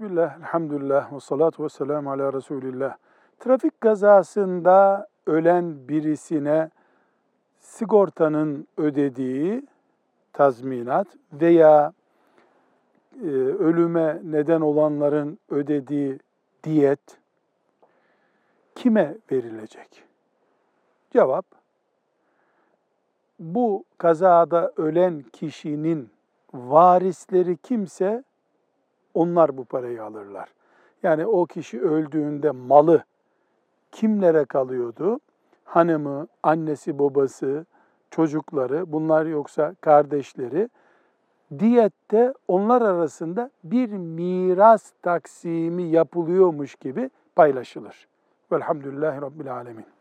Bismillah, elhamdülillah, ve salatu ve selamu ala Resulillah. Trafik kazasında ölen birisine sigortanın ödediği tazminat veya ölüme neden olanların ödediği diyet kime verilecek? Cevap, bu kazada ölen kişinin varisleri kimse, onlar bu parayı alırlar. Yani o kişi öldüğünde malı kimlere kalıyordu? Hanımı, annesi, babası, çocukları, bunlar yoksa kardeşleri. Diyette onlar arasında bir miras taksimi yapılıyormuş gibi paylaşılır. Velhamdülillahi Rabbil Alemin.